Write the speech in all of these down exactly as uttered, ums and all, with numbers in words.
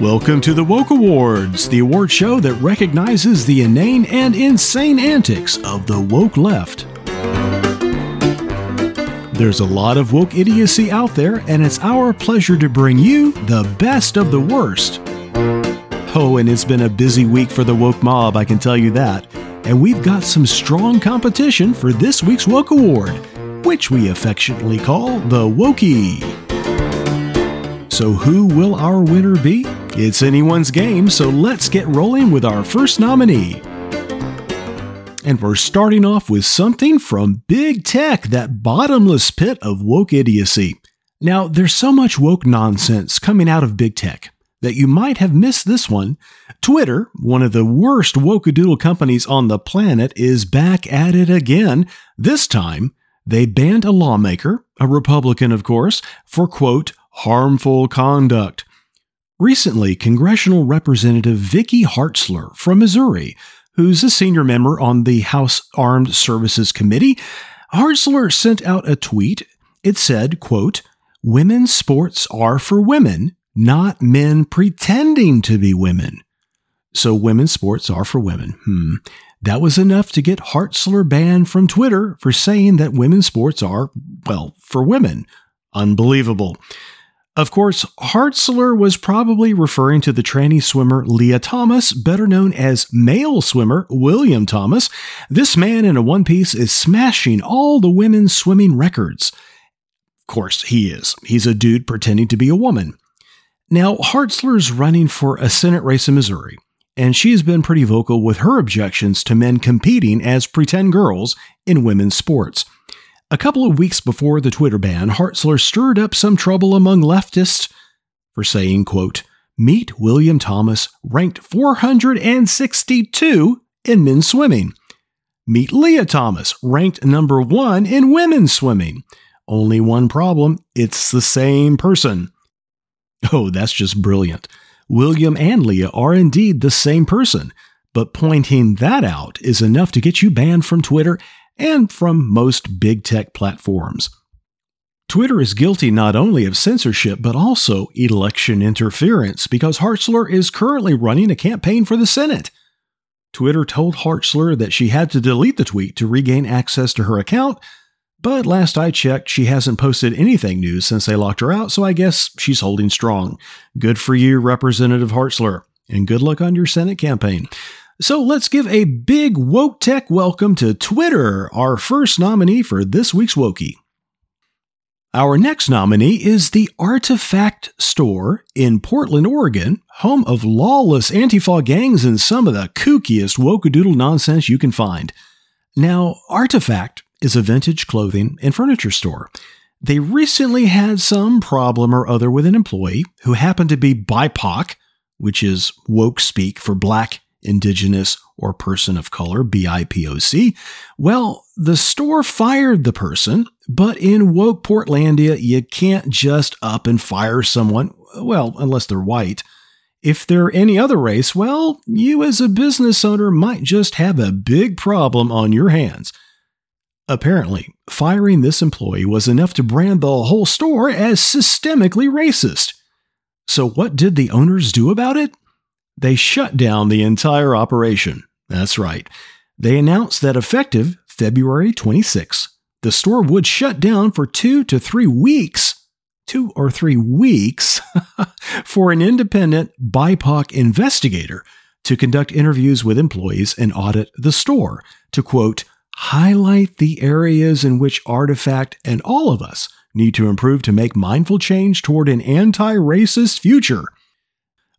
Welcome to the Woke Awards, the award show that recognizes the inane and insane antics of the woke left. There's a lot of woke idiocy out there, and it's our pleasure to bring you the best of the worst. Oh, and it's been a busy week for the woke mob, I can tell you that. And we've got some strong competition for this week's Woke Award, which we affectionately call the Wokey. So who will our winner be? It's anyone's game, so let's get rolling with our first nominee. And we're starting off with something from big tech, that bottomless pit of woke idiocy. Now, there's so much woke nonsense coming out of big tech that you might have missed this one. Twitter, one of the worst woke-a-doodle companies on the planet, is back at it again. This time, they banned a lawmaker, a Republican of course, for, quote, harmful conduct. Recently, Congressional Representative Vicki Hartzler from Missouri, who's a senior member on the House Armed Services Committee, Hartzler sent out a tweet. It said, quote, "Women's sports are for women, not men pretending to be women." So women's sports are for women. Hmm. That was enough to get Hartzler banned from Twitter for saying that women's sports are, well, for women. Unbelievable. Of course, Hartzler was probably referring to the tranny swimmer Leah Thomas, better known as male swimmer William Thomas. This man in a one-piece is smashing all the women's swimming records. Of course, he is. He's a dude pretending to be a woman. Now, Hartzler's running for a Senate race in Missouri, and she's been pretty vocal with her objections to men competing as pretend girls in women's sports. A couple of weeks before the Twitter ban, Hartzler stirred up some trouble among leftists for saying, quote, "Meet William Thomas, ranked four hundred sixty-two in men's swimming. Meet Leah Thomas, ranked number one in women's swimming. Only one problem, it's the same person." Oh, that's just brilliant. William and Leah are indeed the same person, but pointing that out is enough to get you banned from Twitter and from most big tech platforms. Twitter is guilty not only of censorship, but also election interference, because Hartzler is currently running a campaign for the Senate. Twitter told Hartzler that she had to delete the tweet to regain access to her account, but last I checked, she hasn't posted anything new since they locked her out, so I guess she's holding strong. Good for you, Representative Hartzler, and good luck on your Senate campaign. So let's give a big woke tech welcome to Twitter, our first nominee for this week's Wokey. Our next nominee is the Artifact Store in Portland, Oregon, home of lawless Antifa gangs and some of the kookiest woke-a-doodle nonsense you can find. Now, Artifact is a vintage clothing and furniture store. They recently had some problem or other with an employee who happened to be B I P O C, which is woke speak for Black, Indigenous, or Person of Color, B I P O C. Well, the store fired the person, but in woke Portlandia, you can't just up and fire someone, well, unless they're white. If they're any other race, well, you as a business owner might just have a big problem on your hands. Apparently, firing this employee was enough to brand the whole store as systemically racist. So what did the owners do about it? They shut down the entire operation. That's right. They announced that effective February twenty-sixth, the store would shut down for two to three weeks, two or three weeks, for an independent B I P O C investigator to conduct interviews with employees and audit the store to, quote, "highlight the areas in which Artifact and all of us need to improve to make mindful change toward an anti-racist future."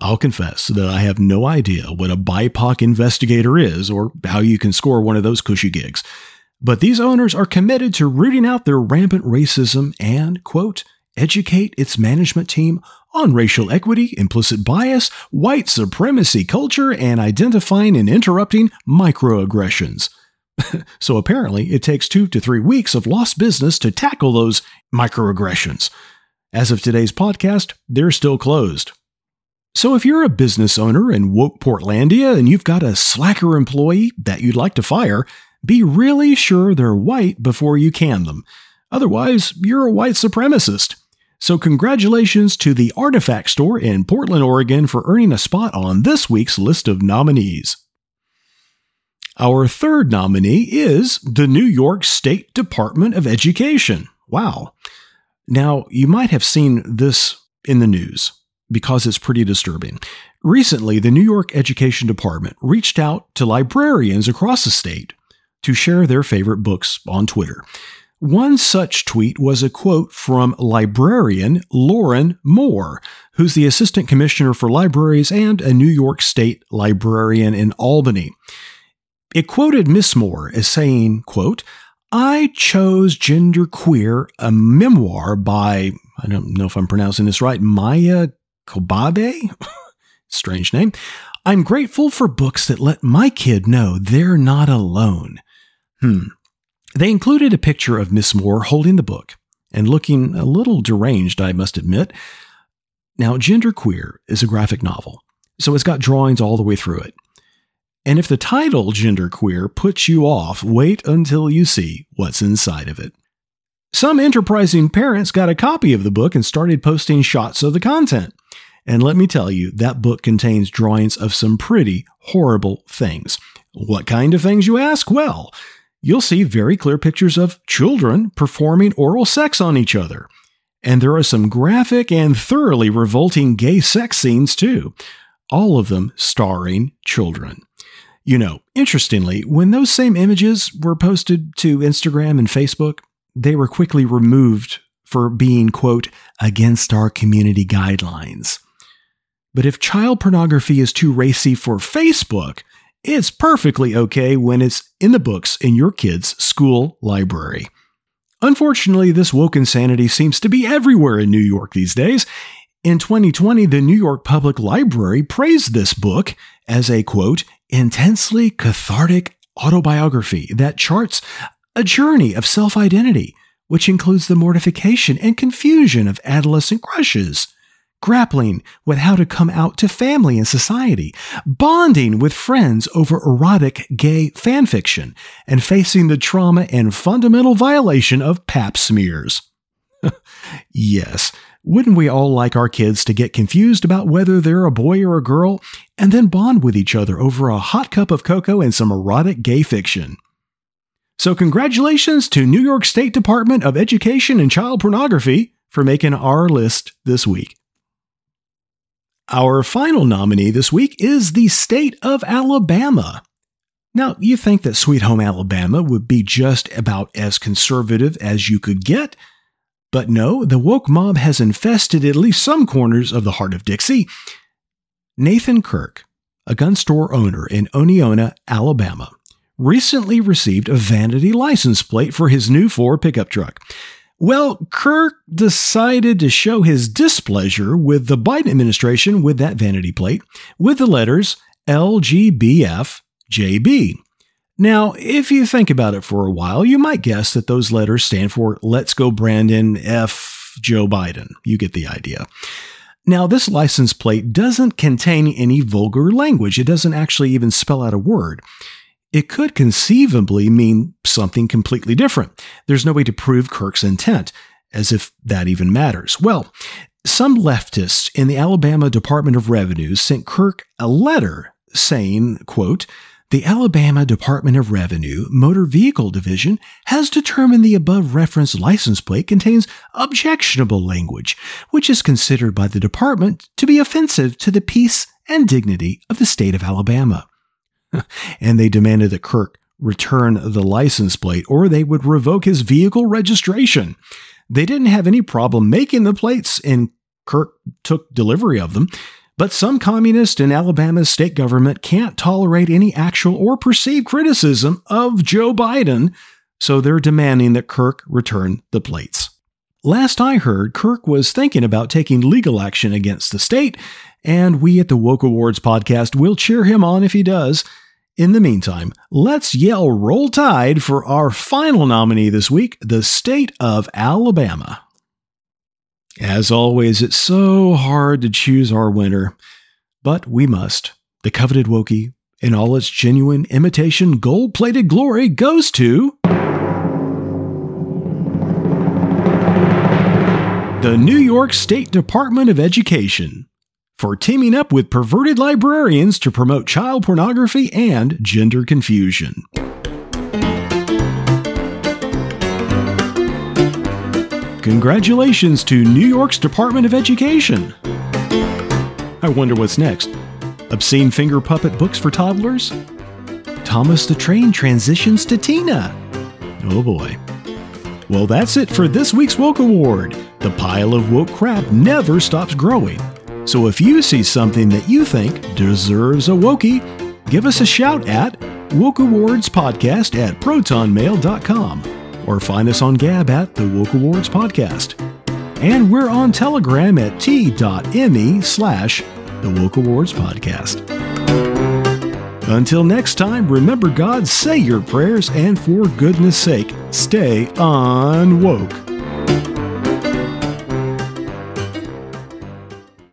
I'll confess that I have no idea what a B I P O C investigator is or how you can score one of those cushy gigs. But these owners are committed to rooting out their rampant racism and, quote, "educate its management team on racial equity, implicit bias, white supremacy culture, and identifying and interrupting microaggressions." So apparently, it takes two to three weeks of lost business to tackle those microaggressions. As of today's podcast, they're still closed. So if you're a business owner in woke Portlandia and you've got a slacker employee that you'd like to fire, be really sure they're white before you can them. Otherwise, you're a white supremacist. So congratulations to the Artifact Store in Portland, Oregon for earning a spot on this week's list of nominees. Our third nominee is the New York State Department of Education. Wow. Now, you might have seen this in the news because it's pretty disturbing. Recently, the New York Education Department reached out to librarians across the state to share their favorite books on Twitter. One such tweet was a quote from librarian Lauren Moore, who's the Assistant Commissioner for Libraries and a New York State librarian in Albany. It quoted Miss Moore as saying, quote, "I chose Gender Queer, a memoir by," I don't know if I'm pronouncing this right, Maya Kobabe? Strange name. "I'm grateful for books that let my kid know they're not alone." Hmm. They included a picture of Miss Moore holding the book and looking a little deranged, I must admit. Now, Gender Queer is a graphic novel, so it's got drawings all the way through it. And if the title Gender Queer puts you off, wait until you see what's inside of it. Some enterprising parents got a copy of the book and started posting shots of the content. And let me tell you, that book contains drawings of some pretty horrible things. What kind of things, you ask? Well, you'll see very clear pictures of children performing oral sex on each other. And there are some graphic and thoroughly revolting gay sex scenes, too. All of them starring children. You know, interestingly, when those same images were posted to Instagram and Facebook, they were quickly removed for being, quote, "against our community guidelines." But if child pornography is too racy for Facebook, it's perfectly okay when it's in the books in your kid's school library. Unfortunately, this woke insanity seems to be everywhere in New York these days. In twenty twenty, the New York Public Library praised this book as a, quote, "intensely cathartic autobiography that charts a journey of self-identity, which includes the mortification and confusion of adolescent crushes, grappling with how to come out to family and society, bonding with friends over erotic gay fanfiction, and facing the trauma and fundamental violation of pap smears." Yes. Wouldn't we all like our kids to get confused about whether they're a boy or a girl, and then bond with each other over a hot cup of cocoa and some erotic gay fiction? So congratulations to New York State Department of Education and Child Pornography for making our list this week. Our final nominee this week is the state of Alabama. Now, you think that Sweet Home Alabama would be just about as conservative as you could get, but no, the woke mob has infested at least some corners of the heart of Dixie. Nathan Kirk, a gun store owner in Oneona, Alabama, recently received a vanity license plate for his new Ford pickup truck. Well, Kirk decided to show his displeasure with the Biden administration with that vanity plate with the letters L G B F J B. Now, if you think about it for a while, you might guess that those letters stand for "Let's Go Brandon F. Joe Biden." You get the idea. Now, this license plate doesn't contain any vulgar language. It doesn't actually even spell out a word. It could conceivably mean something completely different. There's no way to prove Kirk's intent, as if that even matters. Well, some leftists in the Alabama Department of Revenue sent Kirk a letter saying, quote, "The Alabama Department of Revenue Motor Vehicle Division has determined the above referenced license plate contains objectionable language, which is considered by the department to be offensive to the peace and dignity of the state of Alabama." And they demanded that Kirk return the license plate or they would revoke his vehicle registration. They didn't have any problem making the plates, and Kirk took delivery of them. But some communists in Alabama's state government can't tolerate any actual or perceived criticism of Joe Biden, so they're demanding that Kirk return the plates. Last I heard, Kirk was thinking about taking legal action against the state, and we at the Woke Awards podcast will cheer him on if he does. In the meantime, let's yell Roll Tide for our final nominee this week, the state of Alabama. As always, it's so hard to choose our winner, but we must. The coveted Wokey, in all its genuine imitation gold-plated glory, goes to The New York State Department of Education for teaming up with perverted librarians to promote child pornography and gender confusion. Congratulations to New York's Department of Education. I wonder what's next. Obscene finger puppet books for toddlers? Thomas the Train transitions to Tina. Oh boy. Well, that's it for this week's Woke Award. The pile of woke crap never stops growing. So if you see something that you think deserves a wokey, give us a shout at Woke Awards Podcast at proton mail dot com or find us on Gab at the Woke Awards Podcast. And we're on Telegram at t.me slash the Woke Awards Podcast. Until next time, remember God, say your prayers, and for goodness sake, stay unwoke.